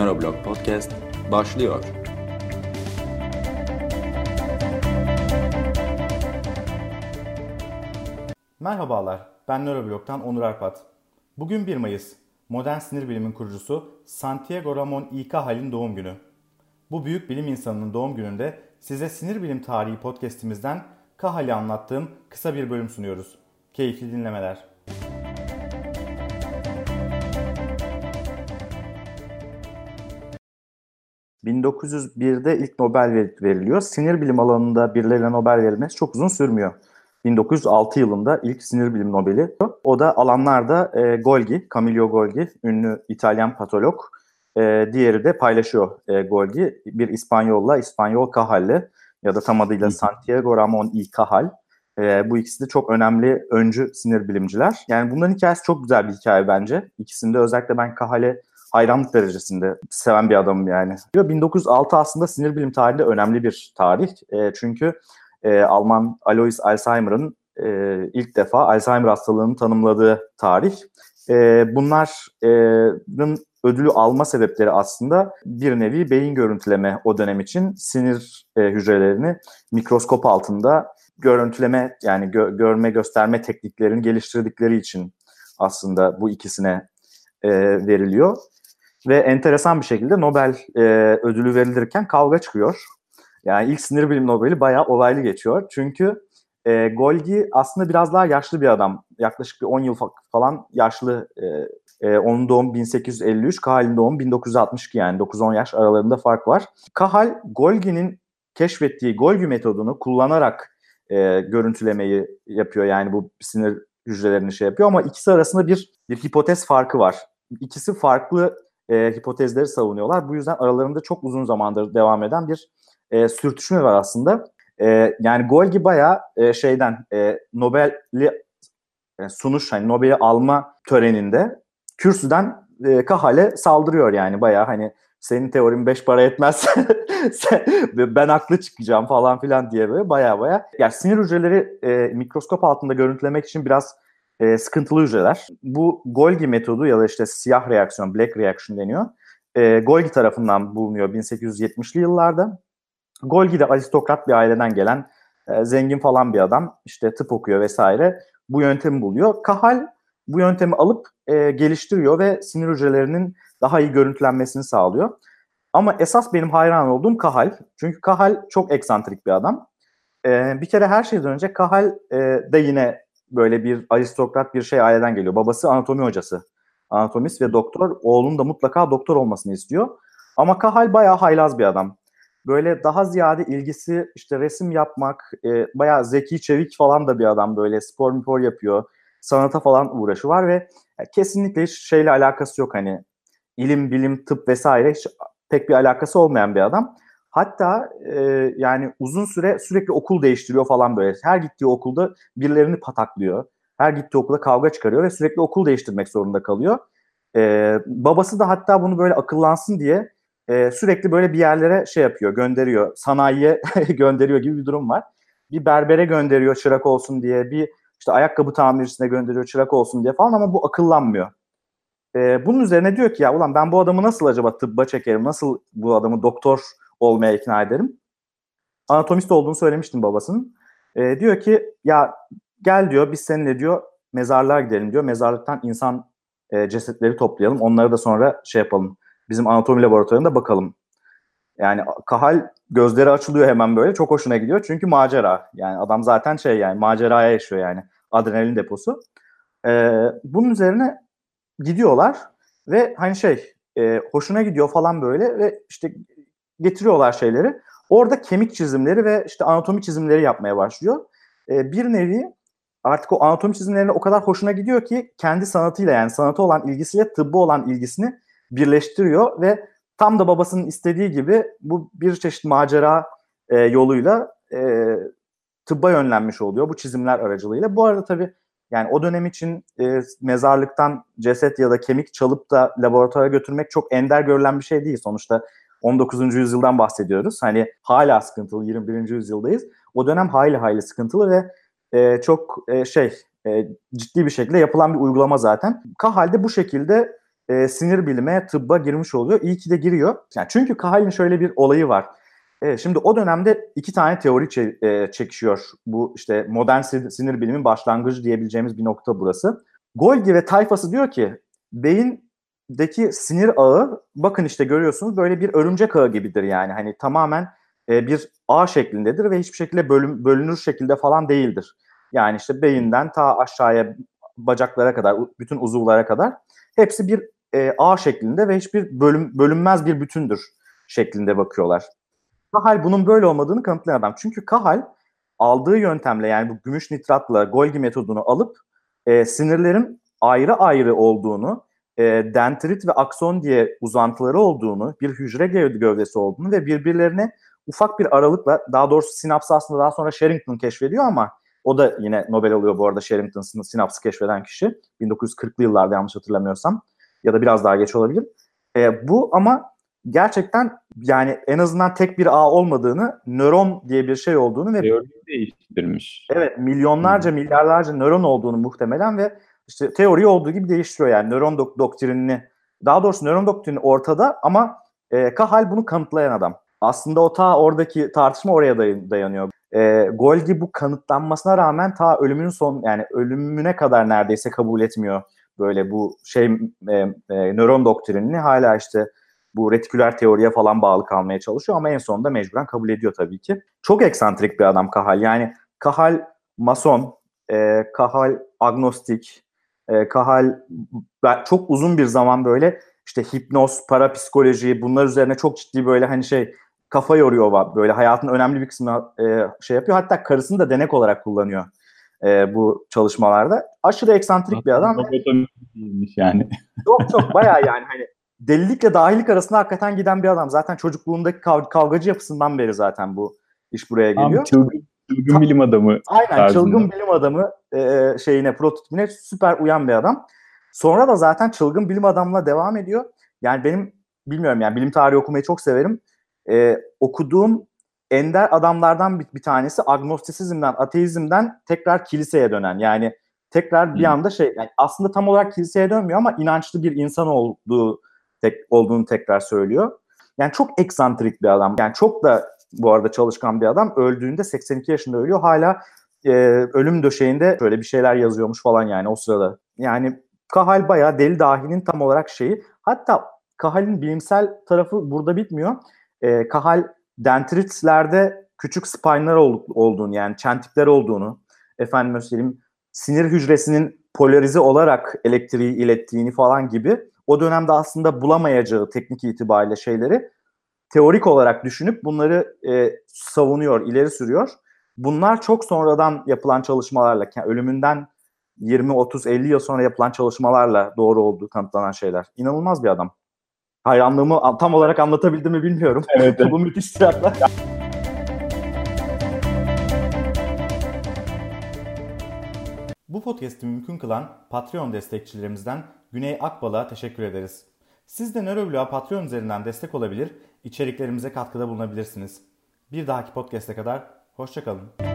Neuroblog Podcast başlıyor. Merhabalar, ben Neuroblog'dan Onur Arpat. Bugün 1 Mayıs, modern sinir bilimin kurucusu Santiago Ramón y Cajal'in doğum günü. Bu büyük bilim insanının doğum gününde size Sinir Bilim Tarihi podcastimizden Cajal'i anlattığım kısa bir bölüm sunuyoruz. Keyifli dinlemeler. ...1901'de ilk Nobel veriliyor. Sinir bilim alanında birilerine Nobel verilmesi çok uzun sürmüyor. 1906 yılında ilk sinir bilim Nobel'i. O da alanlarda Golgi, Camillo Golgi, ünlü İtalyan patolog. Diğeri de paylaşıyor Golgi. Bir İspanyolla, İspanyol Cajal'le ya da tam adıyla Santiago Ramón y Cajal. Bu ikisi de çok önemli öncü sinir bilimciler. Yani bunların hikayesi çok güzel bir hikaye bence. İkisinde özellikle ben Cajal'e hayranlık derecesinde seven bir adamım yani. 1906 aslında sinir bilim tarihinde önemli bir tarih. Çünkü Alman Alois Alzheimer'ın ilk defa Alzheimer hastalığını tanımladığı tarih. Bunların ödülü alma sebepleri aslında bir nevi beyin görüntüleme o dönem için sinir hücrelerini mikroskop altında görüntüleme yani görme gösterme tekniklerini geliştirdikleri için aslında bu ikisine veriliyor. Ve enteresan bir şekilde Nobel ödülü verilirken kavga çıkıyor. Yani ilk sinir bilim Nobel'i bayağı olaylı geçiyor. Çünkü Golgi aslında biraz daha yaşlı bir adam. Yaklaşık bir 10 yıl falan yaşlı. Onun doğum 1853, Cajal'in doğum 1962 yani 9-10 yaş aralarında fark var. Cajal, Golgi'nin keşfettiği Golgi metodunu kullanarak görüntülemeyi yapıyor. Yani bu sinir hücrelerini yapıyor ama ikisi arasında bir hipotez farkı var. İkisi farklı hipotezleri savunuyorlar. Bu yüzden aralarında çok uzun zamandır devam eden bir sürtüşme var aslında. Yani Golgi bayağı Nobel'i sunuş, hani Nobel'i alma töreninde kürsüden Cajal'e saldırıyor yani bayağı hani senin teorin 5 para etmez ben haklı çıkacağım falan filan diye böyle baya. Yani sinir hücreleri mikroskop altında görüntülemek için biraz sıkıntılı hücreler. Bu Golgi metodu ya da işte siyah reaksiyon, black reaction deniyor. Golgi tarafından bulunuyor 1870'li yıllarda. Golgi de aristokrat bir aileden gelen zengin falan bir adam. İşte tıp okuyor vesaire. Bu yöntemi buluyor. Cajal bu yöntemi alıp geliştiriyor ve sinir hücrelerinin daha iyi görüntülenmesini sağlıyor. Ama esas benim hayran olduğum Cajal. Çünkü Cajal çok eksantrik bir adam. Bir kere her şeyden önce Cajal de yine böyle bir aristokrat bir şey aileden geliyor. Babası anatomi hocası. Anatomist ve doktor. Oğlunun da mutlaka doktor olmasını istiyor. Ama Cajal bayağı haylaz bir adam. Böyle daha ziyade ilgisi işte resim yapmak, bayağı zeki, çevik falan da bir adam böyle spor yapıyor. Sanata falan uğraşı var ve kesinlikle hiç şeyle alakası yok hani. İlim, bilim, tıp vesaire hiç pek bir alakası olmayan bir adam. Hatta yani uzun süre sürekli okul değiştiriyor falan böyle. Her gittiği okulda birilerini pataklıyor. Her gittiği okulda kavga çıkarıyor ve sürekli okul değiştirmek zorunda kalıyor. Babası da hatta bunu böyle akıllansın diye sürekli böyle bir yerlere gönderiyor. Sanayiye gönderiyor gibi bir durum var. Bir berbere gönderiyor çırak olsun diye. Bir işte ayakkabı tamircisine gönderiyor çırak olsun diye falan ama bu akıllanmıyor. Bunun üzerine diyor ki ya ulan ben bu adamı nasıl acaba tıbba çekerim? Nasıl bu adamı doktor olmaya ikna ederim? Anatomist olduğunu söylemiştim babasının. Diyor ki ya gel diyor biz seninle diyor mezarlığa gidelim diyor. Mezarlıktan insan cesetleri toplayalım. Onları da sonra yapalım. Bizim anatomi laboratuvarında bakalım. Yani Cajal gözleri açılıyor hemen böyle. Çok hoşuna gidiyor. Çünkü macera. Yani adam zaten maceraya yaşıyor yani. Adrenalin deposu. Bunun üzerine gidiyorlar ve hani hoşuna gidiyor falan böyle ve işte getiriyorlar şeyleri. Orada kemik çizimleri ve işte anatomi çizimleri yapmaya başlıyor. Bir nevi artık o anatomi çizimlerine o kadar hoşuna gidiyor ki kendi sanatıyla yani sanata olan ilgisiyle tıbbı olan ilgisini birleştiriyor ve tam da babasının istediği gibi bu bir çeşit macera yoluyla tıbba yönlenmiş oluyor bu çizimler aracılığıyla. Bu arada tabii yani o dönem için mezarlıktan ceset ya da kemik çalıp da laboratuvara götürmek çok ender görülen bir şey değil. Sonuçta 19. yüzyıldan bahsediyoruz. Hani hala sıkıntılı 21. yüzyıldayız. O dönem hayli sıkıntılı ve çok ciddi bir şekilde yapılan bir uygulama zaten. Cajal'de bu şekilde sinir bilime, tıbba girmiş oluyor. İyi ki de giriyor. Yani çünkü Cajal'in şöyle bir olayı var. Şimdi o dönemde iki tane teori çekişiyor. Bu işte modern sinir bilimin başlangıcı diyebileceğimiz bir nokta burası. Golgi ve tayfası diyor ki beyindeki sinir ağı, bakın işte görüyorsunuz, böyle bir örümcek ağı gibidir yani. Hani tamamen bir ağ şeklindedir ve hiçbir şekilde bölünür şekilde falan değildir. Yani işte beyinden ta aşağıya bacaklara kadar, bütün uzuvlara kadar hepsi bir ağ şeklinde ve hiçbir bölünmez bir bütündür şeklinde bakıyorlar. Cajal bunun böyle olmadığını kanıtlayan adam. Çünkü Cajal aldığı yöntemle, yani bu gümüş nitratla Golgi metodunu alıp sinirlerin ayrı ayrı olduğunu, dendrit ve akson diye uzantıları olduğunu, bir hücre gövdesi olduğunu ve birbirlerine ufak bir aralıkla, daha doğrusu sinaps aslında daha sonra Sherrington keşfediyor ama o da yine Nobel alıyor bu arada, Sherrington sinapsı keşfeden kişi. 1940'lı yıllarda yanlış hatırlamıyorsam, ya da biraz daha geç olabilir. Bu ama gerçekten yani en azından tek bir ağ olmadığını, nöron diye bir şey olduğunu ve teori değiştirmiş. Evet, milyonlarca, milyarlarca nöron olduğunu muhtemelen ve işte teori olduğu gibi değiştiriyor yani nöron doktrinini. Daha doğrusu nöron doktrini ortada ama Cajal bunu kanıtlayan adam. Aslında o ta oradaki tartışma oraya dayanıyor. Golgi bu kanıtlanmasına rağmen ta ölümünün son, yani ölümüne kadar neredeyse kabul etmiyor böyle bu şey nöron doktrinini. Hala işte bu retiküler teoriye falan bağlı kalmaya çalışıyor ama en sonunda mecburen kabul ediyor tabii ki. Çok eksantrik bir adam Cajal. Yani Cajal mason, Cajal agnostik, Cajal çok uzun bir zaman böyle işte hipnoz, parapsikoloji, bunlar üzerine çok ciddi böyle hani şey kafa yoruyor, böyle hayatının önemli bir kısmını şey yapıyor. Hatta karısını da denek olarak kullanıyor bu çalışmalarda. Aşırı eksantrik bir adam. Yani. Çok bayağı yani hani delilikle dahilik arasında hakikaten giden bir adam. Zaten çocukluğundaki kavgacı yapısından beri zaten bu iş buraya geliyor. Çılgın bilim adamı. Aynen tarzında. Çılgın bilim adamı şeyine, prototipine süper uyan bir adam. Sonra da zaten çılgın bilim adamla devam ediyor. Yani benim bilmiyorum yani bilim tarihi okumayı çok severim. Okuduğum ender adamlardan bir tanesi, agnostisizmden, ateizmden tekrar kiliseye dönen, yani tekrar bir anda şey, yani aslında tam olarak kiliseye dönmüyor ama inançlı bir insan olduğunu tekrar söylüyor. Yani çok eksantrik bir adam. Yani çok da bu arada çalışkan bir adam. Öldüğünde 82 yaşında ölüyor. Hala ölüm döşeğinde şöyle bir şeyler yazıyormuş falan yani o sırada. Yani Cajal bayağı deli dahinin tam olarak şeyi. Hatta Cajal'in bilimsel tarafı burada bitmiyor. Cajal dendritlerde küçük spine'lar olduğunu, yani çentikler olduğunu, efendim söyleyeyim, sinir hücresinin polarize olarak elektriği ilettiğini falan gibi, o dönemde aslında bulamayacağı teknik itibariyle şeyleri teorik olarak düşünüp bunları savunuyor, ileri sürüyor. Bunlar çok sonradan yapılan çalışmalarla, yani ölümünden 20, 30, 50 yıl sonra yapılan çalışmalarla doğru olduğu kanıtlanan şeyler. İnanılmaz bir adam. Hayranlığımı tam olarak anlatabildim mi bilmiyorum. Evet. Bu müthiş sıratlar. Bu podcast'i mümkün kılan Patreon destekçilerimizden Güney Akbal'a teşekkür ederiz. Siz de Nöroblog'a Patreon üzerinden destek olabilir, içeriklerimize katkıda bulunabilirsiniz. Bir dahaki podcast'e kadar hoşça kalın.